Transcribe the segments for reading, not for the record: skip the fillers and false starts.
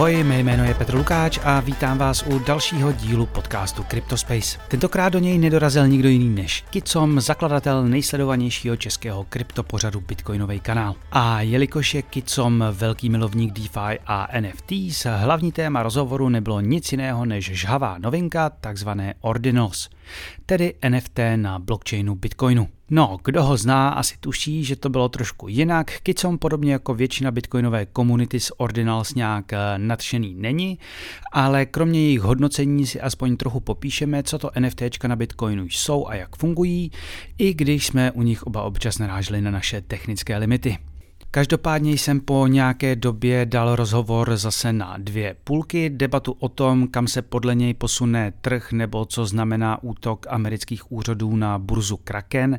Ahoj, mé jméno je Petr Lukáč a vítám vás u dalšího dílu podcastu Cryptospace. Tentokrát do něj nedorazil nikdo jiný než Kicom, zakladatel nejsledovanějšího českého kryptopořadu Bitcoinový kanál. A jelikož je Kicom velký milovník DeFi a NFTs, hlavní téma rozhovoru nebylo nic jiného než žhavá novinka, takzvané Ordinals, tedy NFT na blockchainu Bitcoinu. No, kdo ho zná, asi tuší, že to bylo trošku jinak. Kicom podobně jako většina bitcoinové komunity z Ordinals nějak nadšený není, ale kromě jejich hodnocení si aspoň trochu popíšeme, co to NFTéčka na Bitcoinu jsou a jak fungují, i když jsme u nich oba občas naráželi na naše technické limity. Každopádně jsem po nějaké době dal rozhovor zase na dvě půlky, debatu o tom, kam se podle něj posune trh nebo co znamená útok amerických úřadů na burzu Kraken,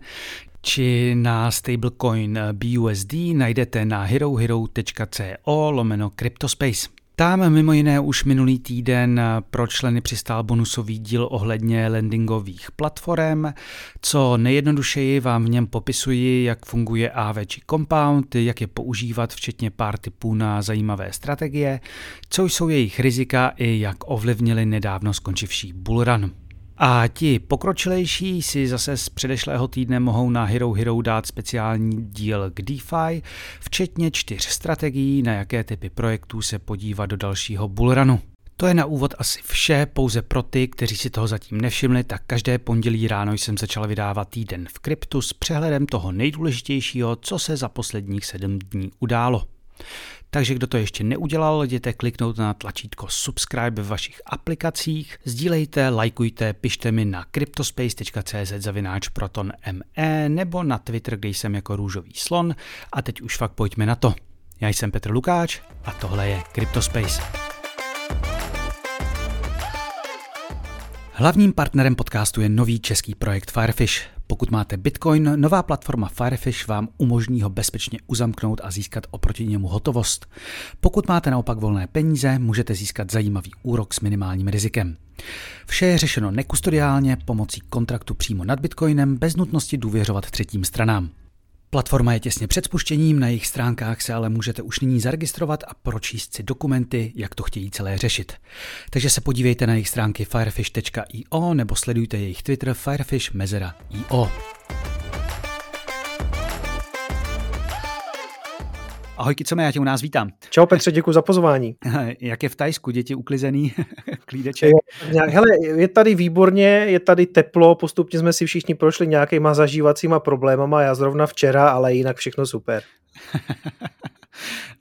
či na stablecoin BUSD najdete na herohero.co/cryptospace. Tam mimo jiné už minulý týden pro členy přistál bonusový díl ohledně lendingových platform. Co nejjednodušeji vám v něm popisuji, jak funguje Aave či Compound, jak je používat, včetně pár tipů na zajímavé strategie, co jsou jejich rizika i jak ovlivnili nedávno skončivší bullrun. A ti pokročilejší si zase z předešlého týdne mohou na Hero Hero dát speciální díl k DeFi, včetně 4 strategií, na jaké typy projektů se podívat do dalšího bullrunu. To je na úvod asi vše, pouze pro ty, kteří si toho zatím nevšimli, tak každé pondělí ráno jsem začal vydávat Týden v kryptu s přehledem toho nejdůležitějšího, co se za posledních 7 dní událo. Takže kdo to ještě neudělal, jděte kliknout na tlačítko subscribe ve vašich aplikacích, sdílejte, lajkujte, pište mi na cryptospace.cz/protonme nebo na Twitter, kde jsem jako růžový slon. A teď už fakt pojďme na to. Já jsem Petr Lukáč a tohle je Cryptospace. Hlavním partnerem podcastu je nový český projekt Firefish. Pokud máte Bitcoin, nová platforma Firefish vám umožní ho bezpečně uzamknout a získat oproti němu hotovost. Pokud máte naopak volné peníze, můžete získat zajímavý úrok s minimálním rizikem. Vše je řešeno nekustodiálně pomocí kontraktu přímo nad Bitcoinem bez nutnosti důvěřovat třetím stranám. Platforma je těsně před spuštěním, na jejich stránkách se ale můžete už nyní zaregistrovat a pročíst si dokumenty, jak to chtějí celé řešit. Takže se podívejte na jejich stránky firefish.io nebo sledujte jejich Twitter firefish_mezera.io. Ahoj Kicome, já tě u nás vítám. Čau Petře, děkuji za pozvání. Jak je v Tajsku, děti uklizený, klídeček? Hele, je tady výborně, je tady teplo, postupně jsme si všichni prošli nějakýma zažívacíma problémama, já zrovna včera, ale jinak všechno super.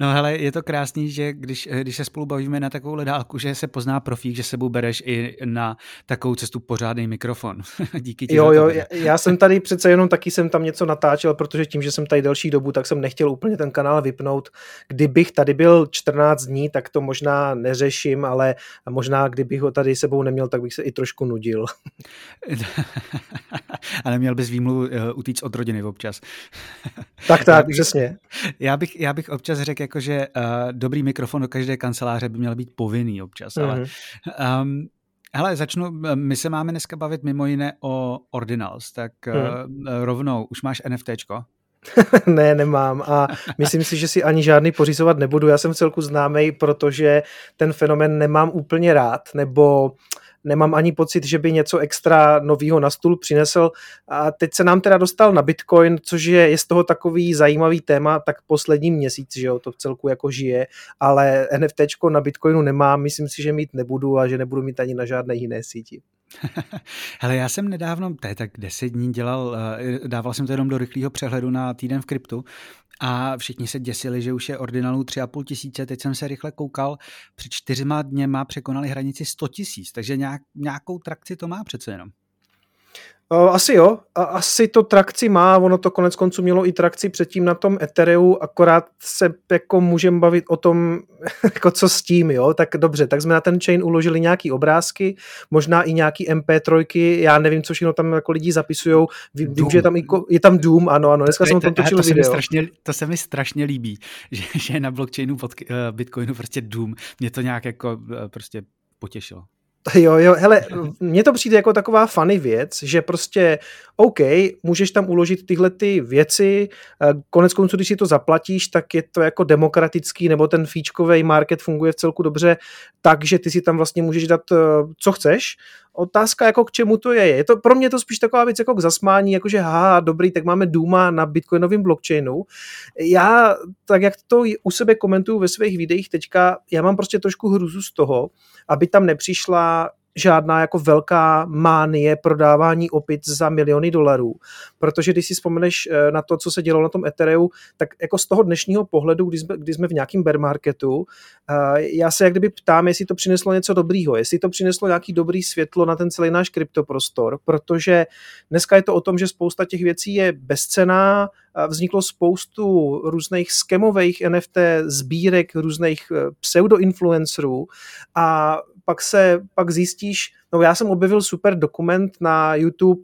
No hele, je to krásný, že když se spolu bavíme na takovou dálku, že se pozná profík, že sebou bereš i na takovou cestu pořádný mikrofon. Díky ti. Jo, já jsem tady přece jenom taky jsem tam něco natáčel, protože tím, že jsem tady delší dobu, tak jsem nechtěl úplně ten kanál vypnout. Kdybych tady byl 14 dní, tak to možná neřeším, ale možná kdybych ho tady sebou neměl, tak bych se i trošku nudil. Ale měl bys výmluvu utíct od rodiny občas. Tak, přesně. Já bych občas řekl, jako, že dobrý mikrofon do každé kanceláře by měl být povinný občas. Mm-hmm. Ale, hele, my se máme dneska bavit mimo jiné o Ordinals, tak rovnou, už máš NFTčko? Ne, nemám a myslím si, že si ani žádný pořizovat nebudu. Já jsem v celku známej, protože ten fenomén nemám úplně rád, nebo nemám ani pocit, že by něco extra novýho na stůl přinesl. A teď se nám teda dostal na Bitcoin, což je z toho takový zajímavý téma, tak poslední měsíc, že jo, to v celku jako žije, ale NFTčko na Bitcoinu nemám, myslím si, že mít nebudu a že nebudu mít ani na žádné jiné síti. Hele, já jsem nedávno, tak 10 dní dával jsem to jenom do rychlého přehledu na Týden v kryptu a všichni se děsili, že už je Ordinalů 3,5 tisíce, teď jsem se rychle koukal, před 4 dněma překonali hranici 100 tisíc, takže nějakou trakci to má přece jenom. Asi jo, asi to trakci má, ono to konec konců mělo i trakci předtím na tom Ethereu, akorát se jako můžeme bavit o tom, jako co s tím, jo, tak dobře, tak jsme na ten chain uložili nějaký obrázky, možná i nějaký MP3, já nevím, co všechno tam jako lidi zapisujou, vím, že je tam Doom, ano, dneska jsem tam točil video. To se mi strašně líbí, že je na blockchainu pod Bitcoinu prostě Doom, mě to nějak jako prostě potěšilo. Jo, hele, mně to přijde jako taková funny věc, že prostě, OK, můžeš tam uložit tyhle ty věci, konec konců, když si to zaplatíš, tak je to jako demokratický, nebo ten fíčkovej market funguje v celku dobře, takže ty si tam vlastně můžeš dát, co chceš. Otázka, jako k čemu to je. Je to, pro mě to spíš taková věc jako k zasmání, jakože ha, dobrý, tak máme Duma na bitcoinovém blockchainu. Já, tak jak to u sebe komentuju ve svých videích teďka, já mám prostě trošku hruzu z toho, aby tam nepřišla žádná jako velká mánie prodávání opic za $1,000,000. Protože když si vzpomeneš na to, co se dělo na tom Ethereu, tak jako z toho dnešního pohledu, kdy jsme v nějakém bear marketu, já se jak kdyby ptám, jestli to přineslo něco dobrýho, jestli to přineslo nějaký dobrý světlo na ten celý náš kryptoprostor, protože dneska je to o tom, že spousta těch věcí je bezcenná, vzniklo spoustu různých skemových NFT sbírek, různých pseudoinfluencerů a pak zjistíš, no já jsem objevil super dokument na YouTube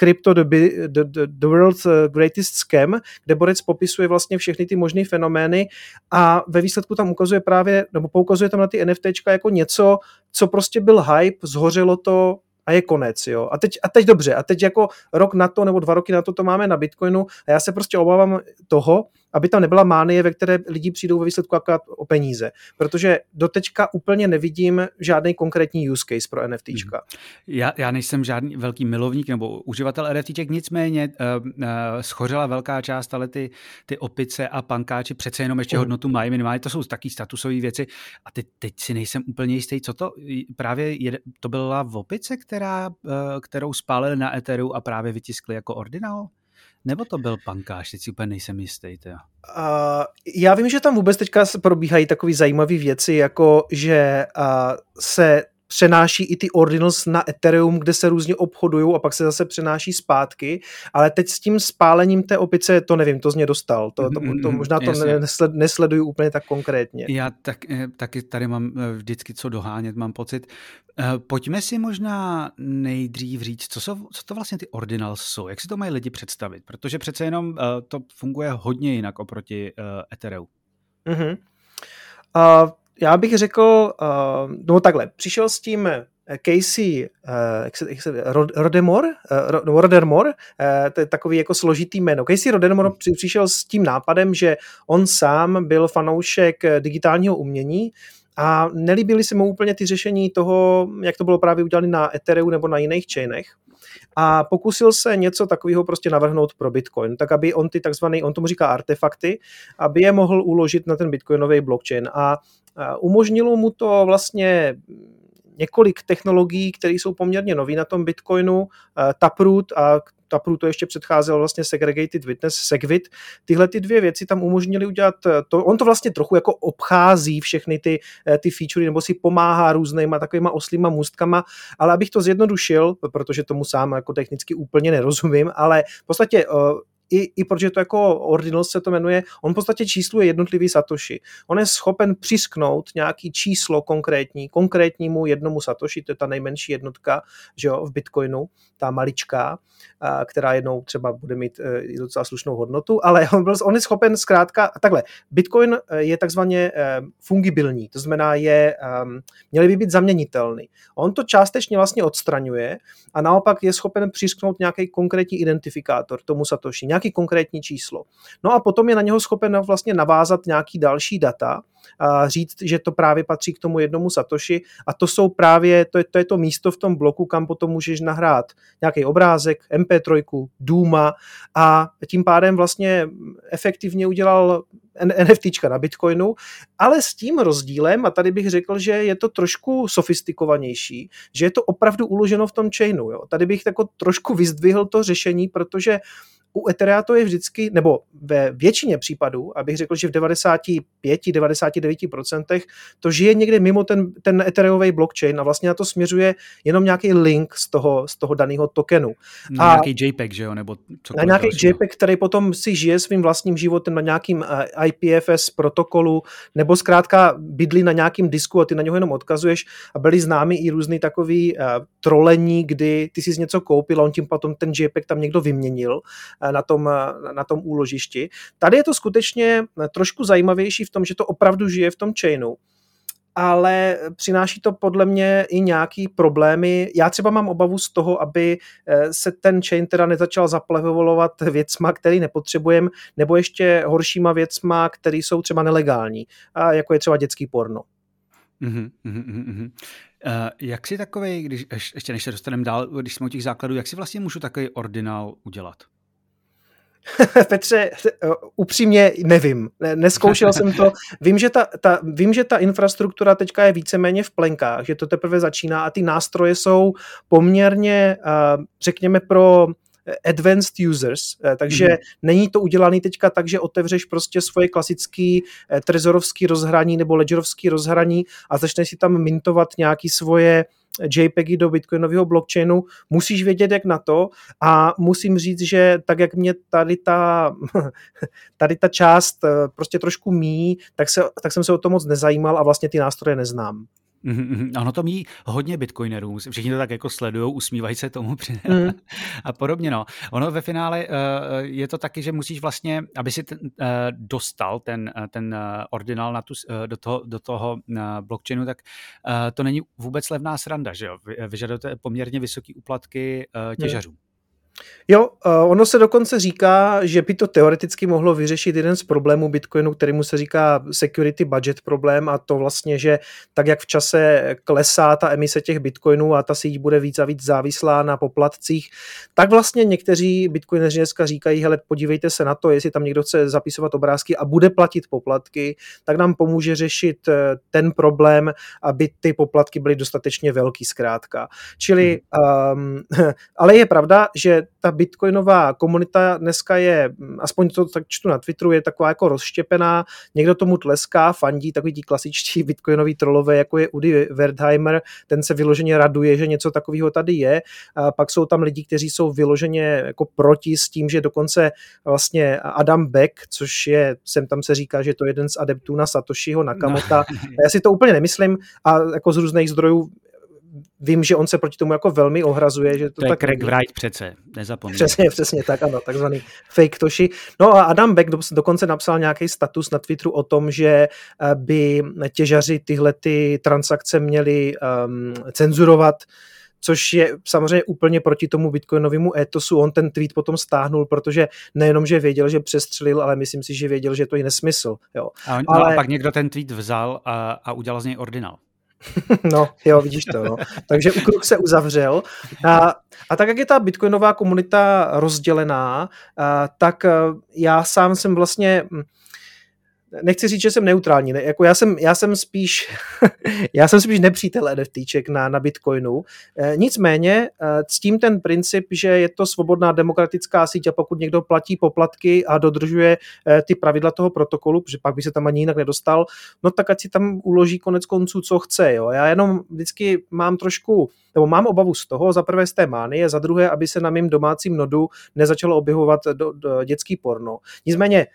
Crypto the World's Greatest Scam, kde borec popisuje vlastně všechny ty možné fenomény a ve výsledku tam ukazuje právě, nebo poukazuje tam na ty NFTčka jako něco, co prostě byl hype, zhořelo to a je konec, jo. A teď dobře, a teď jako rok na to, nebo 2 roky na to to máme na Bitcoinu a já se prostě obávám toho, aby tam nebyla mánie, ve které lidi přijdou ve výsledku akorát o peníze. Protože doteďka úplně nevidím žádný konkrétní use case pro NFTčka. Já nejsem žádný velký milovník nebo uživatel NFTček, nicméně schořela velká část, ale ty opice a pankáči přece jenom ještě hodnotu mají minimálně. To jsou taky statusové věci a teď si nejsem úplně jistý, co to právě je, to byla v opice, kterou spálili na Etheru a právě vytiskli jako Ordinal? Nebo to byl pankáš, teď si úplně nejsem jistý. Já vím, že tam vůbec teďka probíhají takové zajímavé věci, jako že se přenáší i ty Ordinals na Ethereum, kde se různě obchodují a pak se zase přenáší zpátky, ale teď s tím spálením té opice, to nevím, to z mě dostal. To možná to nesleduju úplně tak konkrétně. Já taky tady mám vždycky co dohánět, mám pocit. Pojďme si možná nejdřív říct, co to vlastně ty Ordinals jsou, jak si to mají lidi představit, protože přece jenom to funguje hodně jinak oproti Ethereu. Mm-hmm. Já bych řekl, no takhle, přišel s tím Casey Rodarmor, to je takový jako složitý jméno. Casey Rodarmor přišel s tím nápadem, že on sám byl fanoušek digitálního umění a nelíbily se mu úplně ty řešení toho, jak to bylo právě udělané na Ethereu nebo na jiných chainech. A pokusil se něco takového prostě navrhnout pro Bitcoin, tak aby on ty takzvané, on tomu říká artefakty, aby je mohl uložit na ten bitcoinový blockchain a umožnilo mu to vlastně několik technologií, které jsou poměrně nový na tom Bitcoinu, Taproot to ještě předcházel vlastně Segregated Witness, Segwit. Tyhle ty dvě věci tam umožnili udělat, on to vlastně trochu jako obchází všechny ty featurey, nebo si pomáhá různýma takovýma oslýma můstkama, ale abych to zjednodušil, protože tomu sám jako technicky úplně nerozumím, ale v podstatě i protože to jako Ordinal se to jmenuje, on v podstatě čísluje jednotlivý Satoshi. On je schopen přisknout nějaký číslo konkrétnímu jednomu Satoshi, to je ta nejmenší jednotka, že jo, v Bitcoinu, ta maličká, která jednou třeba bude mít docela slušnou hodnotu, ale on je schopen zkrátka, takhle, Bitcoin je takzvaně fungibilní, to znamená měly by být zaměnitelný. On to částečně vlastně odstraňuje a naopak je schopen přisknout nějaký konkrétní identifikátor tomu Satoshi, nějaký konkrétní číslo. No a potom je na něho schopen vlastně navázat nějaký další data a říct, že to právě patří k tomu jednomu Satoshi a to jsou právě, to je to místo v tom bloku, kam potom můžeš nahrát nějaký obrázek, MP3, Duma a tím pádem vlastně efektivně udělal NFTčka na Bitcoinu, ale s tím rozdílem, a tady bych řekl, že je to trošku sofistikovanější, že je to opravdu uloženo v tom chainu. Jo. Tady bych tako trošku vyzdvihl to řešení, protože u Etherea to je vždycky, nebo ve většině případů, abych řekl, že v 95-99% to žije někde mimo ten Ethereový blockchain a vlastně na to směřuje jenom nějaký link z toho daného tokenu. Na nějaký JPEG, že jo? Nebo na nějaký JPEG, který potom si žije svým vlastním životem na nějakým IPFS protokolu, nebo zkrátka bydlí na nějakým disku a ty na něho jenom odkazuješ a byli známi i různý takový trolení, kdy ty jsi něco koupil a on tím potom ten JPEG tam někdo vyměnil na tom úložišti. Tady je to skutečně trošku zajímavější v tom, že to opravdu žije v tom chainu. ale přináší to podle mě i nějaký problémy. Já třeba mám obavu z toho, aby se ten chain teda nezačal zaplevelovat věcma, který nepotřebujeme, nebo ještě horšíma věcma, které jsou třeba nelegální, a jako je třeba dětský porno. Jak si takovej, když ještě než se dostaneme dál, když jsme u těch základů, jak si vlastně můžu takový ordinál udělat? Petře, upřímně nevím. Neskoušel jsem to. Vím, že ta infrastruktura teďka je víceméně v plenkách, že to teprve začíná a ty nástroje jsou poměrně, řekněme, pro advanced users, takže není to udělané teďka tak, že otevřeš prostě svoje klasické trezorovské rozhraní nebo ledgerovské rozhraní a začneš si tam mintovat nějaké svoje JPEGy do bitcoinového blockchainu. Musíš vědět, jak na to, a musím říct, že tak, jak mě tady ta část prostě trošku míjí, tak jsem se o to moc nezajímal a vlastně ty nástroje neznám. Ano, to mí hodně bitcoinerů, všichni to tak jako sledujou, usmívají se tomu a podobně. No. Ono ve finále je to taky, že musíš vlastně, aby si dostal ten ordinal do toho blockchainu, tak to není vůbec levná sranda, že jo? Vyžadujete poměrně vysoké úplatky těžařům. Jo, ono se dokonce říká, že by to teoreticky mohlo vyřešit jeden z problémů Bitcoinu, kterému se říká security budget problém, a to vlastně, že tak, jak v čase klesá ta emise těch Bitcoinů a ta síť bude víc a víc závislá na poplatcích, tak vlastně někteří Bitcoineři dneska říkají, hele, podívejte se na to, jestli tam někdo chce zapisovat obrázky a bude platit poplatky, tak nám pomůže řešit ten problém, aby ty poplatky byly dostatečně velký zkrátka. Čili, ale je pravda, že ta bitcoinová komunita dneska je, aspoň to tak čtu na Twitteru, je taková jako rozštěpená, někdo tomu tleská, fandí, takový ti klasičtí bitcoinoví trolové, jako je Udy Wertheimer, ten se vyloženě raduje, že něco takového tady je, a pak jsou tam lidi, kteří jsou vyloženě jako proti, s tím, že dokonce vlastně Adam Beck, což je, sem tam se říká, že to je jeden z adeptů na Satoshiho Nakamota, já si to úplně nemyslím a jako z různých zdrojů vím, že on se proti tomu jako velmi ohrazuje. Že to je tak Craig Wright přece, nezapomeň. Přesně tak, ano, takzvaný fake Toshi. No a Adam Beck dokonce napsal nějaký status na Twitteru o tom, že by těžaři tyhle ty transakce měli cenzurovat, což je samozřejmě úplně proti tomu bitcoinovému etosu. On ten tweet potom stáhnul, protože nejenom, že věděl, že přestřelil, ale myslím si, že věděl, že to je nesmysl. Jo. A pak někdo ten tweet vzal a udělal z něj ordinál. No, jo, vidíš to, no. Takže kruh se uzavřel. A tak, jak je ta bitcoinová komunita rozdělená, tak já sám jsem vlastně, nechci říct, že jsem neutrální, ne? Jako já jsem spíš nepřítel NFTček na Bitcoinu. Nicméně ctím ten princip, že je to svobodná demokratická síť, a pokud někdo platí poplatky a dodržuje ty pravidla toho protokolu, protože pak by se tam ani jinak nedostal, no tak ať si tam uloží konec konců, co chce. Jo? Já jenom vždycky mám trošku, nebo mám obavu z toho, za prvé z té mánie, za druhé, aby se na mým domácím nodu nezačalo objevovat dětský porno. Nicméně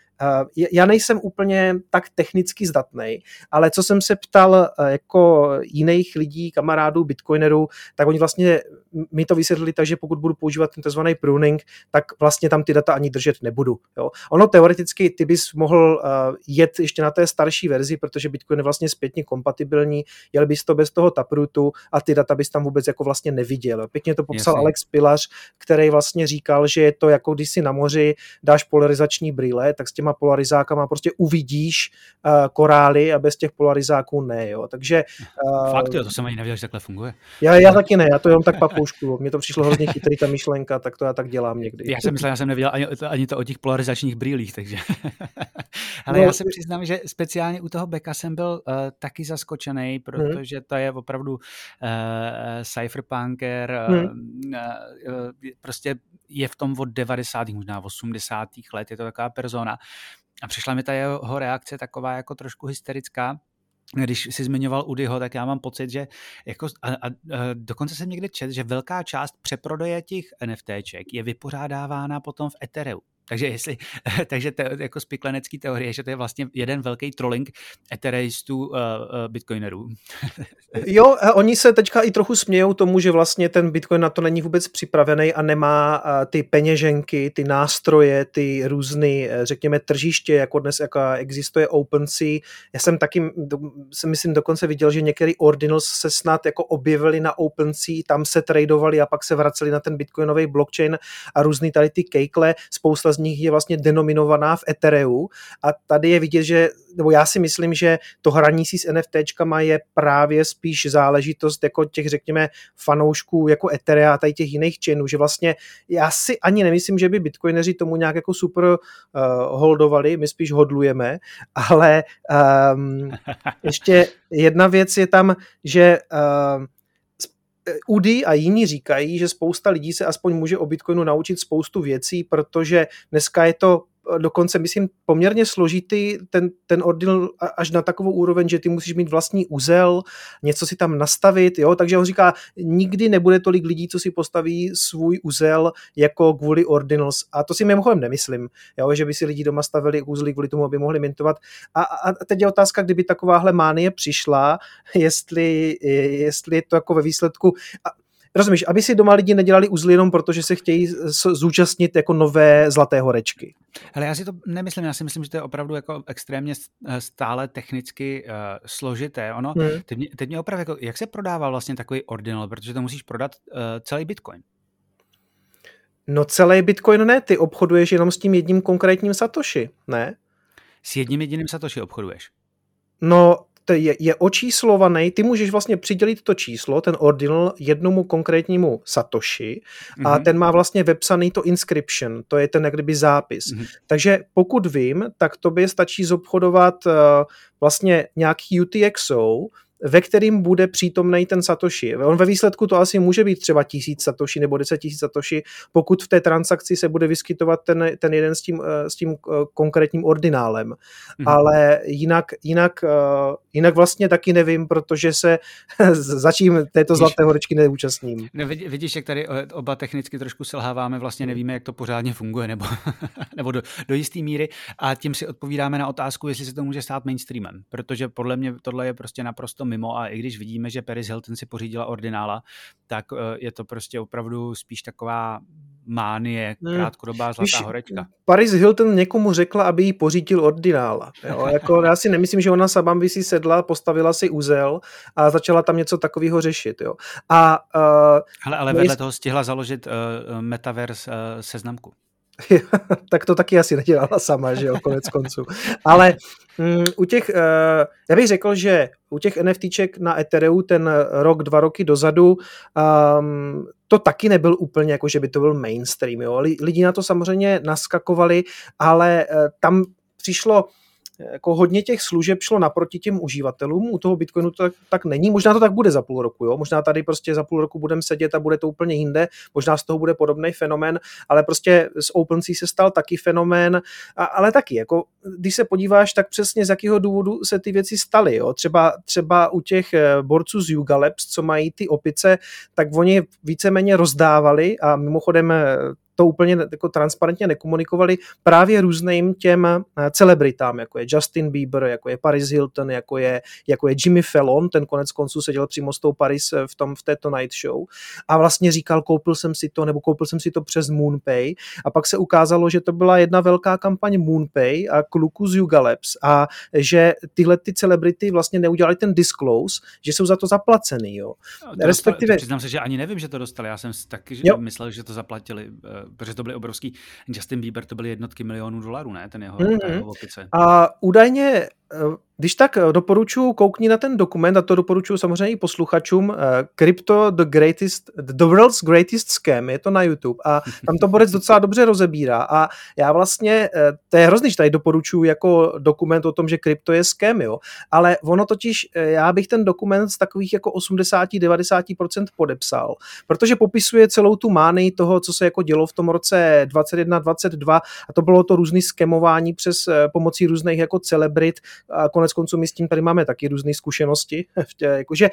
já nejsem úplně tak technicky zdatnej, ale co jsem se ptal jako jiných lidí, kamarádů, bitcoinerů, tak oni vlastně mi to vysvětlili tak, že pokud budu používat ten tzv. Pruning, tak vlastně tam ty data ani držet nebudu. Jo? Ono teoreticky ty bys mohl jet ještě na té starší verzi, protože Bitcoin je vlastně zpětně kompatibilní, jel bys to bez toho Taprootu a ty data bys tam vůbec jako vlastně neviděl. Pěkně to popsal Alex Pilař, který vlastně říkal, že je to jako když si na moři dáš polarizační brýle, tak s těma polarizákama prostě uvidíš korály a bez těch polarizáků ne. Jo? Takže, fakt jo, to jsem ani nevěděl, že takhle funguje. Já taky ne, já to jenom tak papoušku. Mně to přišlo hrozně chytrý ta myšlenka, tak to já tak dělám někdy. Já jsem myslel, já jsem nevěděl ani to o těch polarizačních brýlích, takže. Ale no, já se přiznám, že speciálně u toho Beka jsem byl taky zaskočený, protože to je opravdu cypherpunker, prostě je v tom od 90. možná 80. let, je to taková persona. A přišla mi ta jeho reakce taková jako trošku hysterická. Když jsi zmiňoval Udyho, tak já mám pocit, že jako, a dokonce jsem někde četl, že velká část přeprodeje těch NFTček je vypořádávána potom v Ethereu. Takže jako z piklenecké teorie, že to je vlastně jeden velký trolling ethereistů bitcoinerů. Jo, a oni se teďka i trochu smějou tomu, že vlastně ten bitcoin na to není vůbec připravený a nemá ty peněženky, ty nástroje, ty různý, řekněme, tržiště, jako dnes jaká existuje OpenSea. Já jsem taky, myslím, dokonce viděl, že některý Ordinals se snad jako objevili na OpenSea, tam se tradovali a pak se vraceli na ten bitcoinový blockchain a různý tady ty kejkle, spousta z nich je vlastně denominovaná v Ethereu a tady je vidět, že, nebo já si myslím, že to hraní si s NFTčkama je právě spíš záležitost jako těch, řekněme, fanoušků jako Etherea a tady těch jiných chainů, že vlastně já si ani nemyslím, že by bitcoineři tomu nějak jako super holdovali, my spíš hodlujeme, ale ještě jedna věc je tam, že UDI a jiní říkají, že spousta lidí se aspoň může o Bitcoinu naučit spoustu věcí, protože dneska je to dokonce, myslím, poměrně složitý ten ordinal až na takovou úroveň, že ty musíš mít vlastní uzel, něco si tam nastavit, jo? Takže on říká, nikdy nebude tolik lidí, co si postaví svůj uzel jako kvůli ordinals. A to si mimochodem nemyslím, jo? Že by si lidi doma stavili uzly kvůli tomu, aby mohli mintovat. A teď je otázka, kdyby takováhle mánie přišla, jestli je to jako ve výsledku... Rozumíš, aby si doma lidi nedělali uzly jenom protože se chtějí zúčastnit jako nové zlaté horečky. Hele, já si to nemyslím, já si myslím, že to je opravdu jako extrémně stále technicky složité. Ono, teď mě opravdu, jako, jak se prodával vlastně takový ordinal, protože to musíš prodat celý Bitcoin. No celý Bitcoin ne, ty obchoduješ jenom s tím jedním konkrétním Satoshi, ne? S jedním jediným Satoshi obchoduješ? No... je očíslovaný, ty můžeš vlastně přidělit to číslo, ten ordinal jednomu konkrétnímu Satoshi a ten má vlastně vepsaný to inscription, to je ten jak kdyby zápis. Takže pokud vím, tak tobě stačí zobchodovat vlastně nějaký UTXO, ve kterým bude přítomný ten Satoshi. On ve výsledku to asi může být třeba 1000 Satoshi nebo 10 000 Satoshi, pokud v té transakci se bude vyskytovat ten jeden s tím konkrétním ordinálem. Ale jinak vlastně taky nevím, protože se začím této zlaté horečky neúčastním. Vidíš, jak tady oba technicky trošku selháváme, vlastně nevíme, jak to pořádně funguje, nebo do jistý míry a tím si odpovídáme na otázku, jestli se to může stát mainstreamem, protože podle mě tohle je prostě naprosto mimo a i když vidíme, že Paris Hilton si pořídila ordinála, tak je to prostě opravdu spíš taková mánie, krátkodobá zlatá horečka. Paris Hilton někomu řekla, aby jí pořídil ordinála. Jo? Jako, já si nemyslím, že ona sama by si sedla, postavila si uzel a začala tam něco takového řešit. Jo? Ale vedle toho stihla založit metaverse seznamku. Tak to taky asi nedělala sama, že jo, konec konců. Ale u těch, já bych řekl, že u těch NFTček na Ethereu ten rok, 2 roky dozadu to taky nebyl úplně jako, že by to byl mainstream, jo. Lidi na to samozřejmě naskakovali, ale tam přišlo jako hodně těch služeb šlo naproti těm uživatelům, u toho Bitcoinu to tak není, možná to tak bude za půl roku, jo? Možná tady prostě za půl roku budeme sedět a bude to úplně jinde, možná z toho bude podobný fenomén, ale prostě z OpenSea se stal taky fenomén, ale taky, jako když se podíváš, tak přesně z jakého důvodu se ty věci staly, jo? Třeba u těch borců z Yuga Labs, co mají ty opice, tak oni víceméně rozdávali a mimochodem to úplně jako transparentně nekomunikovali právě různým těm celebritám, jako je Justin Bieber, jako je Paris Hilton, jako je Jimmy Fallon, ten konec konců seděl přímo s tou Paris v této night show a vlastně říkal, koupil jsem si to, nebo koupil jsem si to přes Moonpay a pak se ukázalo, že to byla jedna velká kampaň Moonpay a kluku z Yuga Labs a že tyhle ty celebrity vlastně neudělali ten disclose, že jsou za to zaplacený, jo. Respektive... Přiznám se, že ani nevím, že to dostali, já jsem taky myslel, že to zaplatili... protože to byly obrovský, Justin Bieber to byly jednotky milionů $, ne, ten jeho opice. A údajně, když tak doporučuji, koukni na ten dokument a to doporučuji samozřejmě i posluchačům Crypto the World's Greatest Scam, je to na YouTube a tam to borec docela dobře rozebírá a já vlastně, to je hrozný, že tady doporučuji jako dokument o tom, že krypto je scam, jo, ale ono totiž, já bych ten dokument z takových jako 80-90% podepsal, protože popisuje celou tu mánii toho, co se jako dělo v tom roce 21-22 a to bylo to různý skemování přes pomocí různých jako celebrit a konec konců my s tím tady máme taky různé zkušenosti. Jakože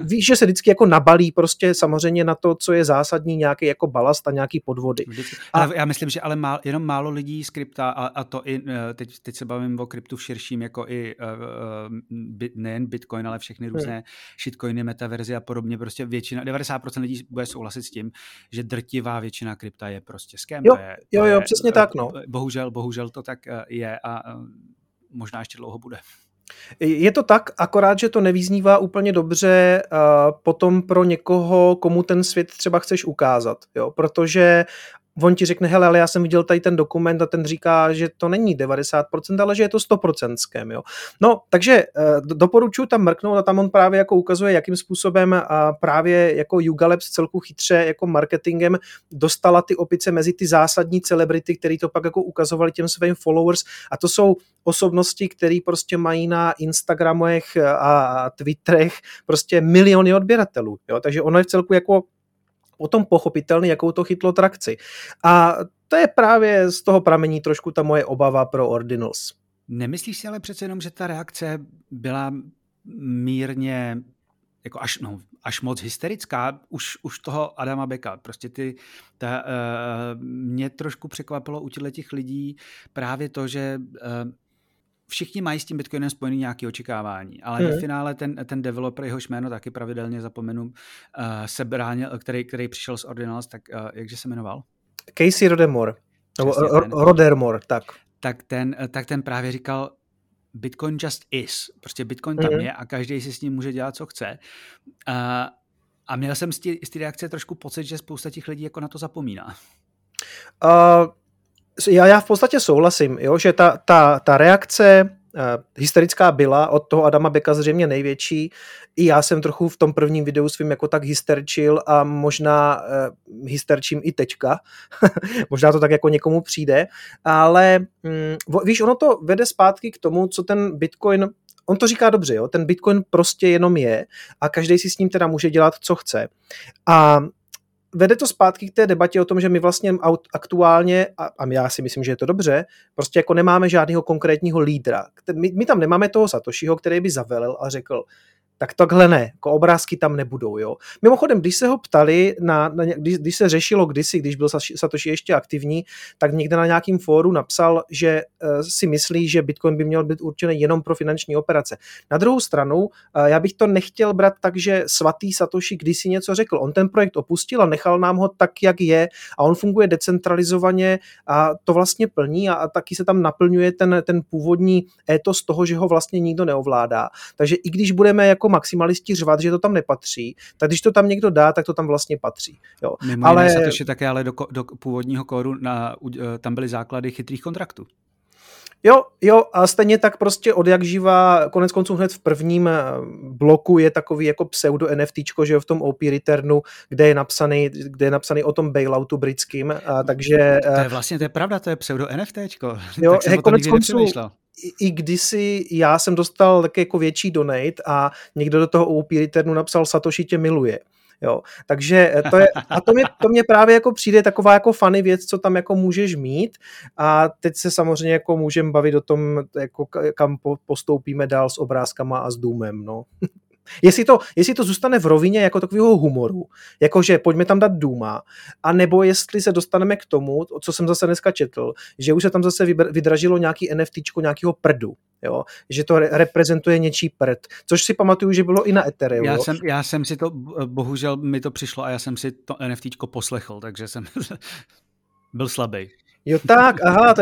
víš, že se vždycky jako nabalí prostě samozřejmě na to, co je zásadní, nějaký jako balast a nějaký podvody. A já myslím, že ale jenom málo lidí z krypta a to i teď se bavím o kryptu v širším, jako i nejen Bitcoin, ale všechny různé shitcoiny, metaverzy a podobně, prostě většina, 90% lidí bude souhlasit s tím, že drtivá většina krypta je prostě scam. Jo, přesně tak, no. Bohužel to tak je a možná ještě dlouho bude. Je to tak, akorát, že to nevyznívá úplně dobře potom pro někoho, komu ten svět třeba chceš ukázat, jo, protože on ti řekne, hele, ale já jsem viděl tady ten dokument a ten říká, že to není 90%, ale že je to 100% scam, jo. No, takže doporučuji tam mrknout a tam on právě jako ukazuje, jakým způsobem právě jako Yuga Labs celku chytře jako marketingem dostala ty opice mezi ty zásadní celebrity, který to pak jako ukazovali těm svým followers, a to jsou osobnosti, které prostě mají na Instagramech a Twitterech prostě miliony odběratelů, jo. Takže ono je v celku jako o tom pochopitelný, jakou to chytlo trakci. A to je právě z toho pramení trošku ta moje obava pro Ordinals. Nemyslíš si ale přece jenom, že ta reakce byla mírně, jako až moc hysterická, už toho Adama Becka. Prostě mě trošku překvapilo u těch lidí právě to, že všichni mají s tím Bitcoinem spojený nějaké očekávání, ale ve finále ten developer, jehož jméno taky pravidelně zapomenu, se bránil, který přišel z Ordinals, tak jakže se jmenoval? Casey Rodarmor. Tak ten právě říkal, Bitcoin just is. Prostě Bitcoin tam je a každý si s ním může dělat, co chce. A měl jsem z té reakce trošku pocit, že spousta těch lidí jako na to zapomíná. Já v podstatě souhlasím, jo, že ta reakce hysterická byla, od toho Adama Becka zřejmě největší. I já jsem trochu v tom prvním videu svým jako tak hysterčil a možná hysterčím i teďka. Možná to tak jako někomu přijde, ale víš, ono to vede zpátky k tomu, co ten Bitcoin, on to říká dobře, jo, ten Bitcoin prostě jenom je a každý si s ním teda může dělat, co chce. A vede to zpátky k té debatě o tom, že my vlastně aktuálně, a já si myslím, že je to dobře, prostě jako nemáme žádného konkrétního lídra. My tam nemáme toho Satoshiho, který by zavelel a řekl, tak takhle ne, jako obrázky tam nebudou, jo. Mimochodem, když se ho ptali, když se řešilo kdysi, když byl Satoshi ještě aktivní, tak někde na nějakém fóru napsal, že si myslí, že Bitcoin by měl být určený jenom pro finanční operace. Na druhou stranu, já bych to nechtěl brát tak, že svatý Satoshi kdysi něco řekl. On ten projekt opustil a nechal nám ho tak, jak je, a on funguje decentralizovaně a to vlastně plní a taky se tam naplňuje ten původní étos toho, že ho vlastně nikdo neovládá. Takže i když budeme jako maximalisti řvat, že to tam nepatří, tak když to tam někdo dá, tak to tam vlastně patří. Jo. Mimo jiné Satoshi také, ale do původního kódu tam byly základy chytrých kontraktů. Jo, a stejně tak prostě od jak živá, konec konců hned v prvním bloku je takový jako pseudo NFTéčko, že jo, v tom OP returnu, kde je napsaný o tom bailoutu britským, takže... To je pravda, to je pseudo NFTéčko. Jo, tak jsem o tom nikdy nepřemýšlel. I kdysi já jsem dostal taky jako větší donate a někdo do toho OP returnu napsal Satoshi tě miluje. Jo, takže to mě právě jako přijde taková jako funny věc, co tam jako můžeš mít, a teď se samozřejmě jako můžeme bavit o tom, jako kam postoupíme dál s obrázkama a s důmem, no. Jestli to zůstane v rovině jako takového humoru, jakože pojďme tam dát důma, anebo jestli se dostaneme k tomu, co jsem zase dneska četl, že už se tam zase vydražilo nějaký NFTčko nějakého prdu, jo? Že to reprezentuje něčí prd, což si pamatuju, že bylo i na Ethereum. Já jsem si to, bohužel mi to přišlo a já jsem si to NFTčko poslechl, takže jsem byl slabý. Jo tak, aha, to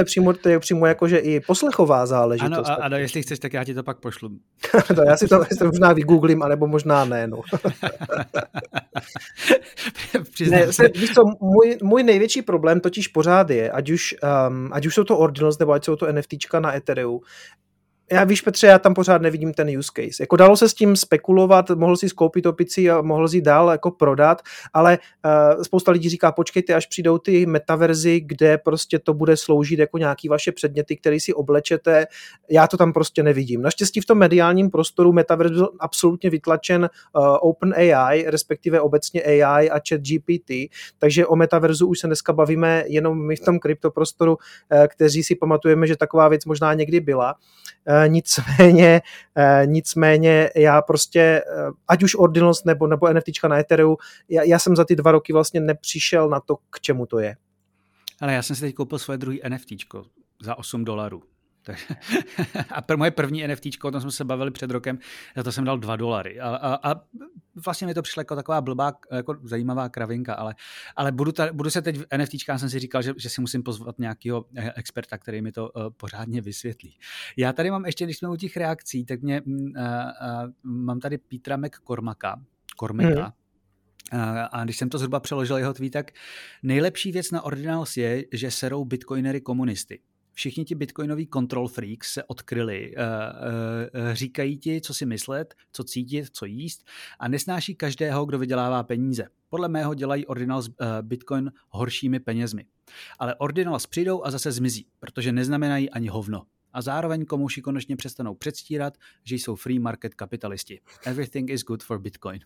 je přímo jakože i poslechová záležitost. Ano, jestli chceš, tak já ti to pak pošlu. No, já si to možná vygooglím, anebo možná ne, no. Můj největší problém totiž pořád je, ať už jsou to Ordinals, nebo ať jsou to NFTčka na Ethereum. Já víš, Petře, já tam pořád nevidím ten use case. Jako dalo se s tím spekulovat, mohl si skoupit opici a mohl si dál jako prodat, ale spousta lidí říká, počkejte, až přijdou ty metaverzy, kde prostě to bude sloužit jako nějaký vaše předměty, které si oblečete. Já to tam prostě nevidím. Naštěstí v tom mediálním prostoru metaverz byl absolutně vytlačen OpenAI, respektive obecně AI a ChatGPT, takže o metaverzu už se dneska bavíme jenom my v tom kryptoprostoru, kteří si pamatujeme, že taková věc možná někdy byla. Nicméně já prostě, ať už Ordinals nebo NFTéčka na Ethereu, já jsem za ty 2 roky vlastně nepřišel na to, k čemu to je. Ale já jsem si teď koupil svoje druhý NFTéčko za $8. A moje první NFTčko, o tom jsme se bavili před rokem, za to jsem dal $2. A vlastně mi to přišlo jako taková blbá, jako zajímavá kravinka, ale budu se teď v NFTčkách, jsem si říkal, že si musím pozvat nějakého experta, který mi to pořádně vysvětlí. Já tady mám ještě, když jsme u těch reakcí, tak mám tady Petra McCormacka, a když jsem to zhruba přeložil jeho tweet, tak nejlepší věc na Ordinals je, že serou bitcoinery komunisty. Všichni ti bitcoinoví control freaks se odkryli, říkají ti, co si myslet, co cítit, co jíst a nesnáší každého, kdo vydělává peníze. Podle mého dělají Ordinals Bitcoin horšími penězmi. Ale Ordinals přijdou a zase zmizí, protože neznamenají ani hovno. A zároveň komouši konečně přestanou předstírat, že jsou free market kapitalisti. Everything is good for Bitcoin.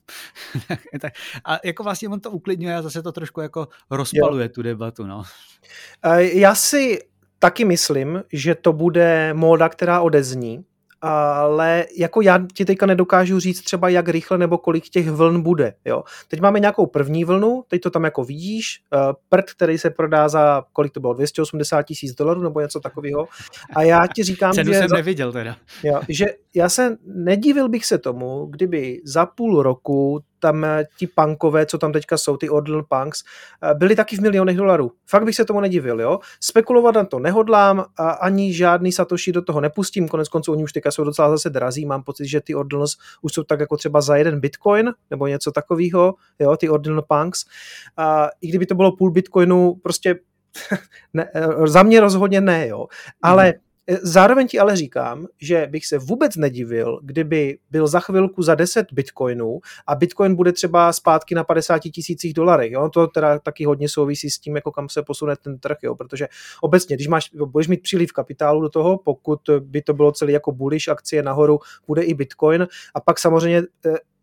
A jako vlastně on to uklidňuje a zase to trošku jako rozpaluje tu debatu. No. Já si taky myslím, že to bude móda, která odezní, ale jako já ti teďka nedokážu říct třeba jak rychle nebo kolik těch vln bude. Jo? Teď máme nějakou první vlnu, teď to tam jako vidíš, prd, který se prodá za, kolik to bylo, $280,000 nebo něco takového. A já ti říkám, cenu že jsem neviděl teda. Jo, že já se nedivil bych se tomu, kdyby za půl roku tam ti punkové, co tam teďka jsou, ty Ordinal Punks, byli taky v $milionech. Fakt bych se tomu nedivil, jo. Spekulovat na to nehodlám, ani žádný Satoshi do toho nepustím, koneckonců oni už teďka jsou docela zase drazí, mám pocit, že ty Ordinals už jsou tak jako třeba za 1 bitcoin, nebo něco takového, jo, ty Ordinal Punks. I kdyby to bylo půl bitcoinu, prostě ne, za mě rozhodně ne, jo. Ale zároveň ti ale říkám, že bych se vůbec nedivil, kdyby byl za chvilku za 10 bitcoinů a bitcoin bude třeba zpátky na $50,000. Jo? To teda taky hodně souvisí s tím, jako kam se posune ten trh, jo? Protože obecně, když budeš mít příliv kapitálu do toho, pokud by to bylo celý jako bullish, akcie nahoru, bude i bitcoin a pak samozřejmě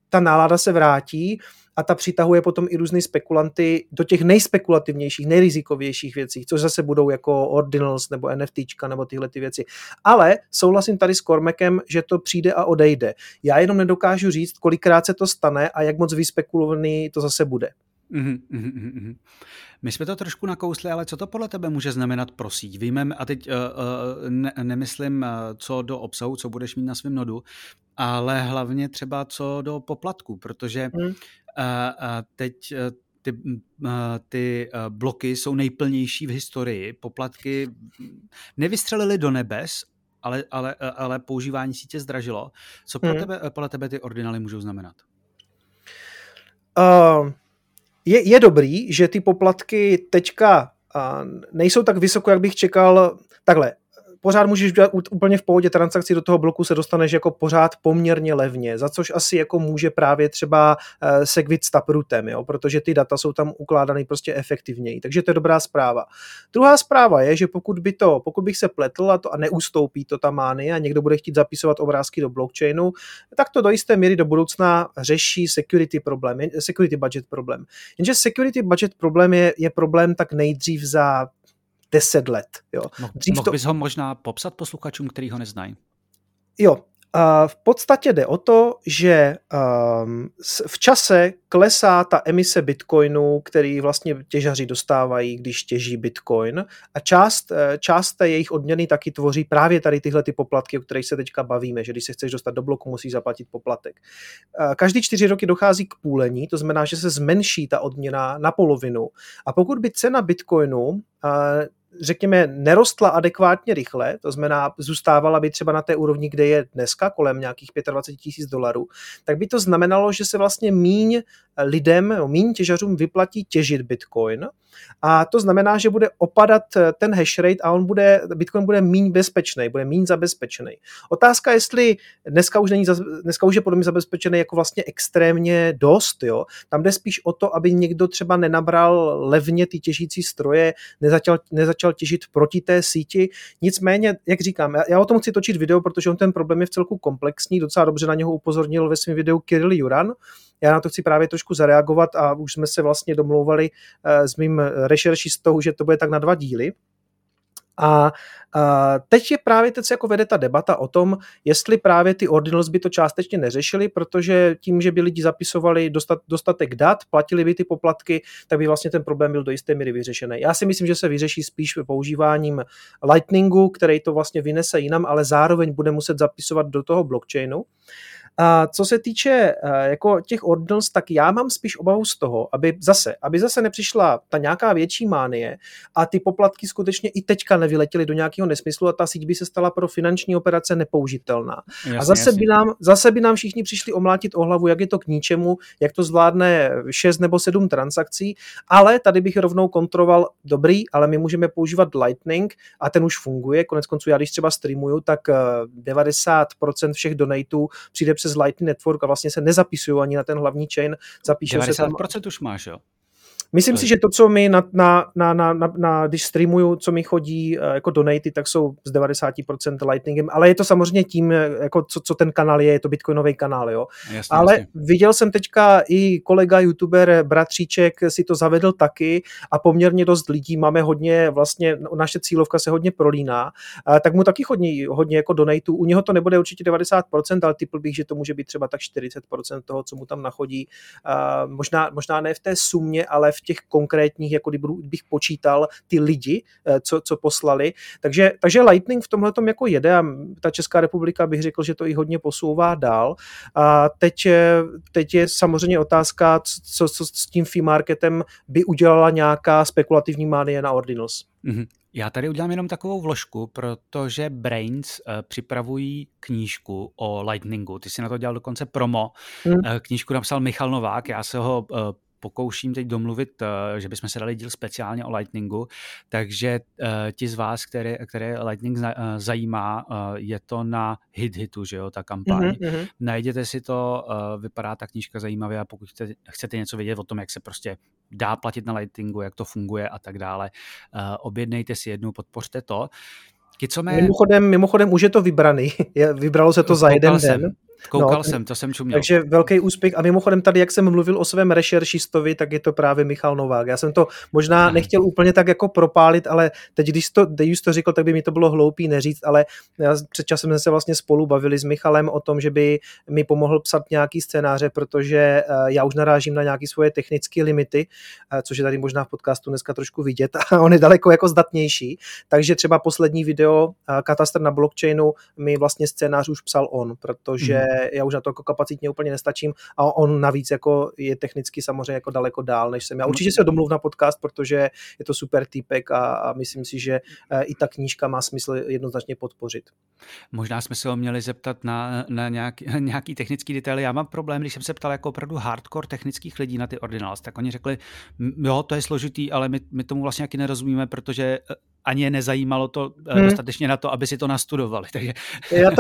ta nálada se vrátí a ta přitahuje potom i různý spekulanty do těch nejspekulativnějších, nejrizikovějších věcí, což zase budou jako Ordinals nebo NFTčka nebo tyhle ty věci. Ale souhlasím tady s Cormackem, že to přijde a odejde. Já jenom nedokážu říct, kolikrát se to stane a jak moc vyspekulovaný to zase bude. My jsme to trošku nakousli, ale co to podle tebe může znamenat pro síť? Víme, a teď nemyslím, co do obsahu, co budeš mít na svém nodu, ale hlavně třeba co do poplatku, protože teď ty bloky jsou nejplnější v historii. Poplatky nevystřelily do nebes, ale používání sítě zdražilo. Co podle tebe ty ordinaly můžou znamenat? Je dobrý, že ty poplatky teďka nejsou tak vysoko, jak bych čekal. Takhle, pořád můžeš dělat úplně v pohodě transakci, do toho bloku se dostaneš jako pořád poměrně levně, za což asi jako může právě třeba Segwit s Taprootem, jo, protože ty data jsou tam ukládané prostě efektivněji, takže to je dobrá zpráva. Druhá zpráva je, že pokud bych se pletl a neustoupí to ta mánie a někdo bude chtít zapisovat obrázky do blockchainu, tak to do jisté míry do budoucna řeší security budget problém. Jenže security budget problém je problém tak nejdřív za 10 let. Jo. Mohl bys ho možná popsat posluchačům, který ho neznají? Jo, v podstatě jde o to, že v čase klesá ta emise bitcoinu, který vlastně těžaři dostávají, když těží bitcoin, a část té jejich odměny taky tvoří právě tady tyhle ty poplatky, o kterých se teďka bavíme, že když se chceš dostat do bloku, musíš zaplatit poplatek. Každý 4 roky dochází k půlení, to znamená, že se zmenší ta odměna na polovinu. A pokud by cena bitcoinu řekněme, nerostla adekvátně rychle, to znamená, zůstávala by třeba na té úrovni, kde je dneska, kolem nějakých $25,000, tak by to znamenalo, že se vlastně míň těžařům vyplatí těžit bitcoin a to znamená, že bude opadat ten hash rate a bitcoin bude míň bezpečný, bude míň zabezpečený. Otázka, jestli dneska už je podle mě zabezpečený jako vlastně extrémně dost, jo. Tam jde spíš o to, aby někdo třeba nenabral levně ty těžící stroje, nezačal těžit proti té síti. Nicméně, jak říkám, já o tom chci točit video, protože on ten problém je vcelku komplexní, docela dobře na něho upozornil ve svém videu Kirill Juran. Já na to chci právě trošku zareagovat a už jsme se vlastně domlouvali s mým rešeršistou, že to bude tak na 2 díly. A teď je právě teď se jako vede ta debata o tom, jestli právě ty Ordinals by to částečně neřešili, protože tím, že by lidi zapisovali dostatek dat, platili by ty poplatky, tak by vlastně ten problém byl do jisté míry vyřešený. Já si myslím, že se vyřeší spíš používáním Lightningu, který to vlastně vynese jinam, ale zároveň bude muset zapisovat do toho blockchainu. A co se týče jako těch Ordinals, tak já mám spíš obavu z toho, aby zase nepřišla ta nějaká větší mánie a ty poplatky skutečně i teďka nevyletěly do nějakého nesmyslu a ta síť by se stala pro finanční operace nepoužitelná. Jasně, a zase by nám všichni přišli omlátit o hlavu, jak je to k ničemu, jak to zvládne 6 nebo 7 transakcí, ale tady bych rovnou kontroval, dobrý, ale my můžeme používat Lightning a ten už funguje. Koneckonců já když třeba streamuju, tak 90% všech donatů přijde přes Lightning Network a vlastně se nezapisují ani na ten hlavní chain. Zapíšou 90% se tam... už máš, jo? Myslím si, že to, co mi když streamuju, co mi chodí jako donaty, tak jsou z 90% Lightningem, ale je to samozřejmě tím, jako co ten kanál je to Bitcoinový kanál, jo. Jasně, ale jasně. Viděl jsem teďka i kolega youtuber Bratříček si to zavedl taky a poměrně dost lidí, máme hodně, vlastně naše cílovka se hodně prolíná, tak mu taky hodně jako donatů, u něho to nebude určitě 90%, ale tipl bych, že to může být třeba tak 40% toho, co mu tam nachodí, možná ne v té sumě, ale v těch konkrétních, jako kdybych počítal ty lidi, co poslali. Takže Lightning v tomhletom jako jede a ta Česká republika, bych řekl, že to i hodně posouvá dál. A teď je samozřejmě otázka, co s tím fee marketem by udělala nějaká spekulativní mánie na Ordinals. Mm-hmm. Já tady udělám jenom takovou vložku, protože Brains připravují knížku o Lightningu. Ty jsi na to dělal dokonce promo. Knížku napsal Michal Novák, já se ho pokouším teď domluvit, že bychom se dali díl speciálně o Lightningu, takže ti z vás, které Lightning zajímá, je to na Hitu, že jo, ta kampaň. Mm-hmm. Najděte si to, vypadá ta knížka zajímavě a pokud chcete něco vědět o tom, jak se prostě dá platit na Lightningu, jak to funguje a tak dále, objednejte si jednu, podpořte to. Mimochodem už je to vybraný. Vybralo se to za jeden den. Koukal jsem, to jsem čuměl. Takže velký úspěch a mimochodem tady, jak jsem mluvil o svém rešeršistovi, tak je to právě Michal Novák. Já jsem to možná nechtěl úplně tak jako propálit, ale teď, když to řekl, tak by mi to bylo hloupý neříct, ale před časem jsme se vlastně spolu bavili s Michalem o tom, že by mi pomohl psat nějaký scénáře, protože já už narážím na nějaké svoje technické limity, což je tady možná v podcastu dneska trošku vidět a on je daleko jako zdatnější. Takže třeba poslední video Katastr na blockchainu mi vlastně scénář už psal on, protože já už na to jako kapacitně úplně nestačím a on navíc jako je technicky samozřejmě jako daleko dál, než jsem já. Určitě se domluv na podcast, protože je to super týpek a myslím si, že i ta knížka má smysl jednoznačně podpořit. Možná jsme se ho měli zeptat na nějaký technický detaily. Já mám problém, když jsem se ptal jako opravdu hardcore technických lidí na ty Ordinals, tak oni řekli, jo, to je složitý, ale my tomu vlastně taky nerozumíme, protože ani je nezajímalo to dostatečně na to, aby si to nastudovali. Takže... Já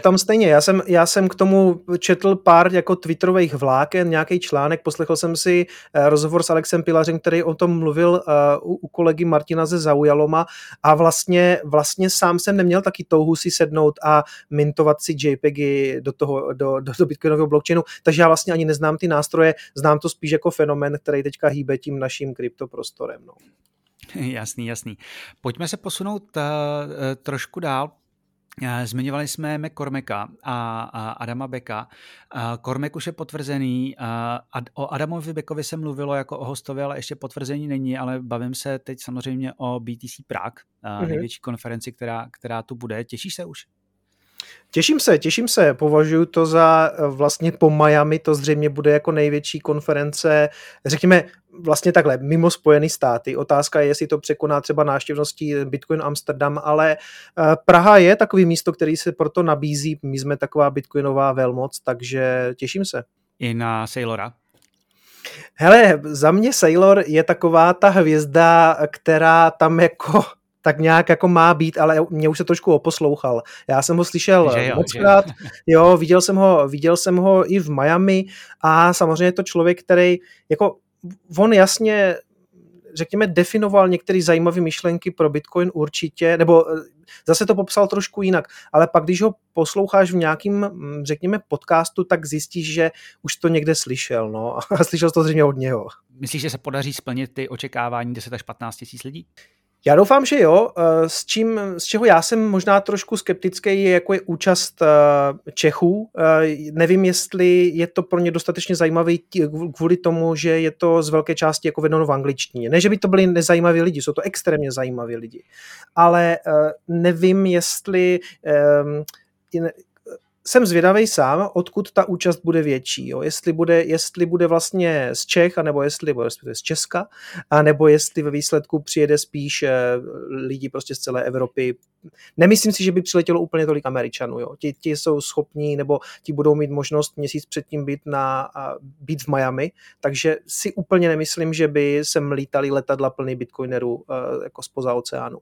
tam stejně. Já jsem k tomu četl pár jako twitterových vláken, nějaký článek, poslechl jsem si rozhovor s Alexem Pilařem, který o tom mluvil u kolegy Martina ze Zaujaloma a vlastně sám jsem neměl taky touhu si sednout a mintovat si JPEGy do bitcoinového blockchainu, takže já vlastně ani neznám ty nástroje, znám to spíš jako fenomén, který teďka hýbe tím naším kryptoprostorem. No. Jasný. Pojďme se posunout trošku dál. Zmiňovali jsme McCormacka a Adama Becka. Cormack už je potvrzený. O Adamovi Beckovi se mluvilo jako o hostovi, ale ještě potvrzení není, ale bavím se teď samozřejmě o BTC Prague, největší konferenci, která tu bude. Těšíš se už? Těším se, považuji to za vlastně po Miami, to zřejmě bude jako největší konference, řekněme vlastně takhle, mimo Spojené státy. Otázka je, jestli to překoná třeba návštěvností Bitcoin Amsterdam, ale Praha je takový místo, který se proto nabízí, my jsme taková bitcoinová velmoc, takže těším se. I na Sailora? Hele, za mě Sailor je taková ta hvězda, která tam jako... tak nějak jako má být, ale mě už se trošku oposlouchal. Já jsem ho slyšel mockrát, jo, viděl jsem ho i v Miami a samozřejmě je to člověk, který jako on jasně řekněme definoval některé zajímavé myšlenky pro Bitcoin určitě, nebo zase to popsal trošku jinak, ale pak když ho posloucháš v nějakým, řekněme, podcastu, tak zjistíš, že už to někde slyšel, no a slyšel to zřejmě od něho. Myslíš, že se podaří splnit ty očekávání 10 až 15 tisíc lidí? Já doufám, že jo. Z čeho já jsem možná trošku skeptický, je účast Čechů. Nevím, jestli je to pro ně dostatečně zajímavý kvůli tomu, že je to z velké části jako vedeno v angličtině. Ne, že by to byli nezajímaví lidi, jsou to extrémně zajímaví lidi. Ale nevím, jestli... Jsem zvědavej sám, odkud ta účast bude větší. Jo? Jestli bude vlastně z Čech, anebo jestli bude z Česka, anebo jestli ve výsledku přijede spíš lidi prostě z celé Evropy. Nemyslím si, že by přiletělo úplně tolik Američanů. Jo? Ti jsou schopní, nebo ti budou mít možnost měsíc předtím být v Miami, takže si úplně nemyslím, že by sem lítali letadla plný bitcoinerů jako spoza oceánu.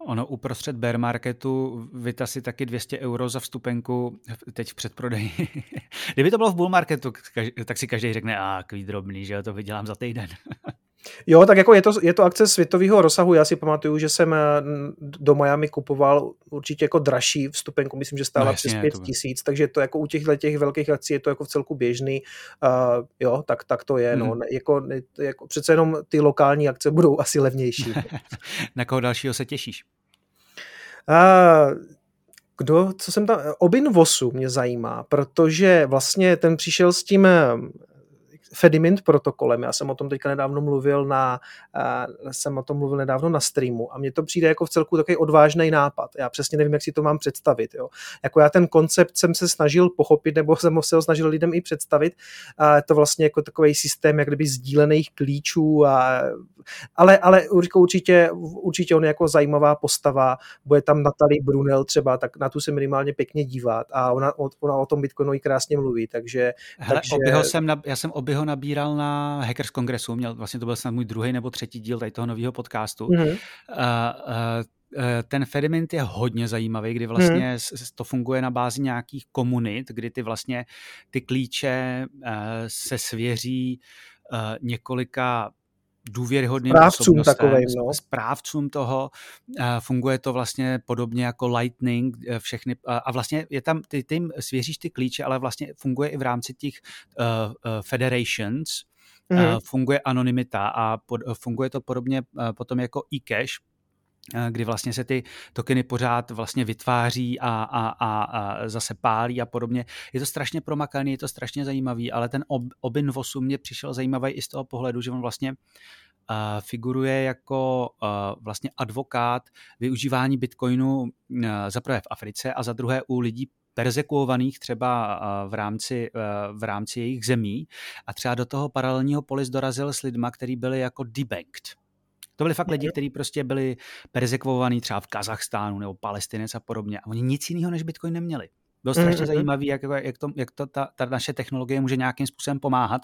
Ono uprostřed bear marketu vytasí taky 200 euro za vstupenku teď v předprodeji. Kdyby to bylo v bull marketu, tak si každý řekne, takový drobný, že jo, to vydělám za týden. Jo, tak jako je to akce světového rozsahu. Já si pamatuju, že jsem do Miami kupoval určitě jako dražší vstupenku, myslím, že stála přes 5 000, takže to jako u těch velkých akcí je to jako v celku běžný. Jo, tak to je. No. Jako přece jenom ty lokální akce budou asi levnější. Na koho dalšího se těšíš? Co jsem tam... Obi Nwosu mě zajímá, protože vlastně ten přišel s tím... Fedimint protokolem. Já jsem o tom teďka nedávno mluvil na streamu a mně to přijde jako v celku takový odvážný nápad. Já přesně nevím, jak si to mám představit. Jo. Jako já ten koncept jsem se snažil pochopit, nebo jsem se ho snažil lidem i představit. Je to vlastně jako takový systém jak kdyby sdílených klíčů. Ale určitě on je jako zajímavá postava. Bude tam Natalie Brunel třeba, tak na tu se minimálně pěkně dívat a ona o tom Bitcoinovi krásně mluví. Já jsem Obiho nabíral na Hackers Kongresu, měl, vlastně to byl snad můj druhý nebo třetí díl tady toho nového podcastu. Mm-hmm. Ten Fedimint je hodně zajímavý, kdy vlastně to funguje na bázi nějakých komunit, kdy ty vlastně ty klíče se svěří několika důvěryhodným osobnostem, správcům toho. Funguje to vlastně podobně jako Lightning, všechny, a vlastně je tam, ty jim svěříš ty klíče, ale vlastně funguje i v rámci těch federations, funguje anonymita a funguje to podobně potom jako e-cash, kdy vlastně se ty tokeny pořád vlastně vytváří a zase pálí a podobně. Je to strašně promakaný, je to strašně zajímavý, ale ten Obi Nwosu mě přišel zajímavý i z toho pohledu, že on vlastně figuruje jako vlastně advokát využívání bitcoinu za prvé v Africe a za druhé u lidí persekuovaných třeba v rámci jejich zemí. A třeba do toho paralelního polis dorazil s lidma, kteří byli jako debanked. To byli fakt lidi, kteří prostě byli perzekvovaní třeba v Kazachstánu nebo Palestinec a podobně. A oni nic jiného než Bitcoin neměli. Bylo strašně zajímavé, jak to ta naše technologie může nějakým způsobem pomáhat.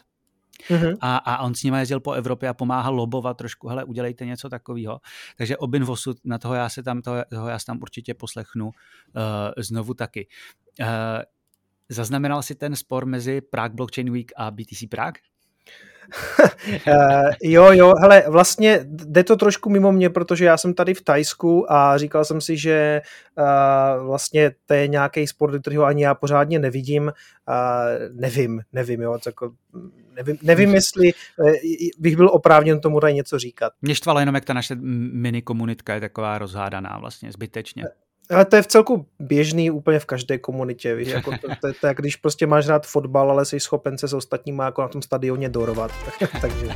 A on s nimi jezdil po Evropě a pomáhal lobovat trošku, hele, udělejte něco takového. Takže Obi Nwosu, na toho já se tam určitě poslechnu znovu taky. Zaznamenal si ten spor mezi Prague Blockchain Week a BTC Prague? Jo, hele, vlastně jde to trošku mimo mě, protože já jsem tady v Thajsku a říkal jsem si, že vlastně to je nějaký sport, do kterého ani já pořádně nevidím. Nevím, jestli bych byl oprávněn tomu tady něco říkat. Mě štvalo jenom, jak ta naše mini komunitka je taková rozhádaná vlastně zbytečně. Ale to je v celku běžný úplně v každé komunitě, víš, jako to jak když prostě máš rád fotbal, ale jsi schopen se s ostatníma jako na tom stadioně dorovat, takže...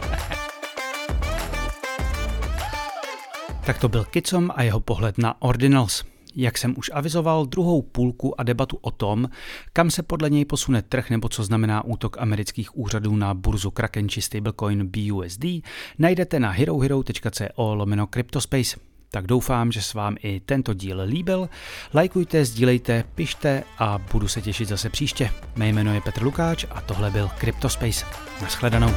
Tak to byl Kicom a jeho pohled na Ordinals. Jak jsem už avizoval, druhou půlku a debatu o tom, kam se podle něj posune trh nebo co znamená útok amerických úřadů na burzu Kraken či stablecoin BUSD, najdete na herohero.co/cryptospace. Tak doufám, že s vám i tento díl líbil. Lajkujte, sdílejte, pište a budu se těšit zase příště. Mé jméno je Petr Lukáč a tohle byl Cryptospace. Naschledanou.